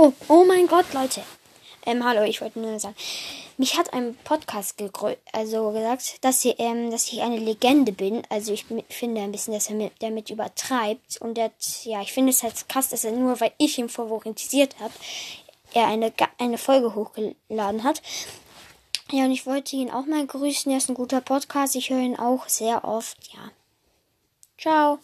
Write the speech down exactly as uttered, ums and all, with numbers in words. Oh, oh mein Gott, Leute. Ähm, hallo, ich wollte nur sagen, mich hat ein Podcast gegrü- also gesagt, dass, sie, ähm, dass ich eine Legende bin. Also ich b- finde ein bisschen, dass er mit, damit übertreibt. Und der, ja, ich finde es halt krass, dass er nur, weil ich ihn favorisiert habe, er eine, eine Folge hochgeladen hat. Ja, und ich wollte ihn auch mal grüßen. Er ist ein guter Podcast. Ich höre ihn auch sehr oft, ja. Ciao.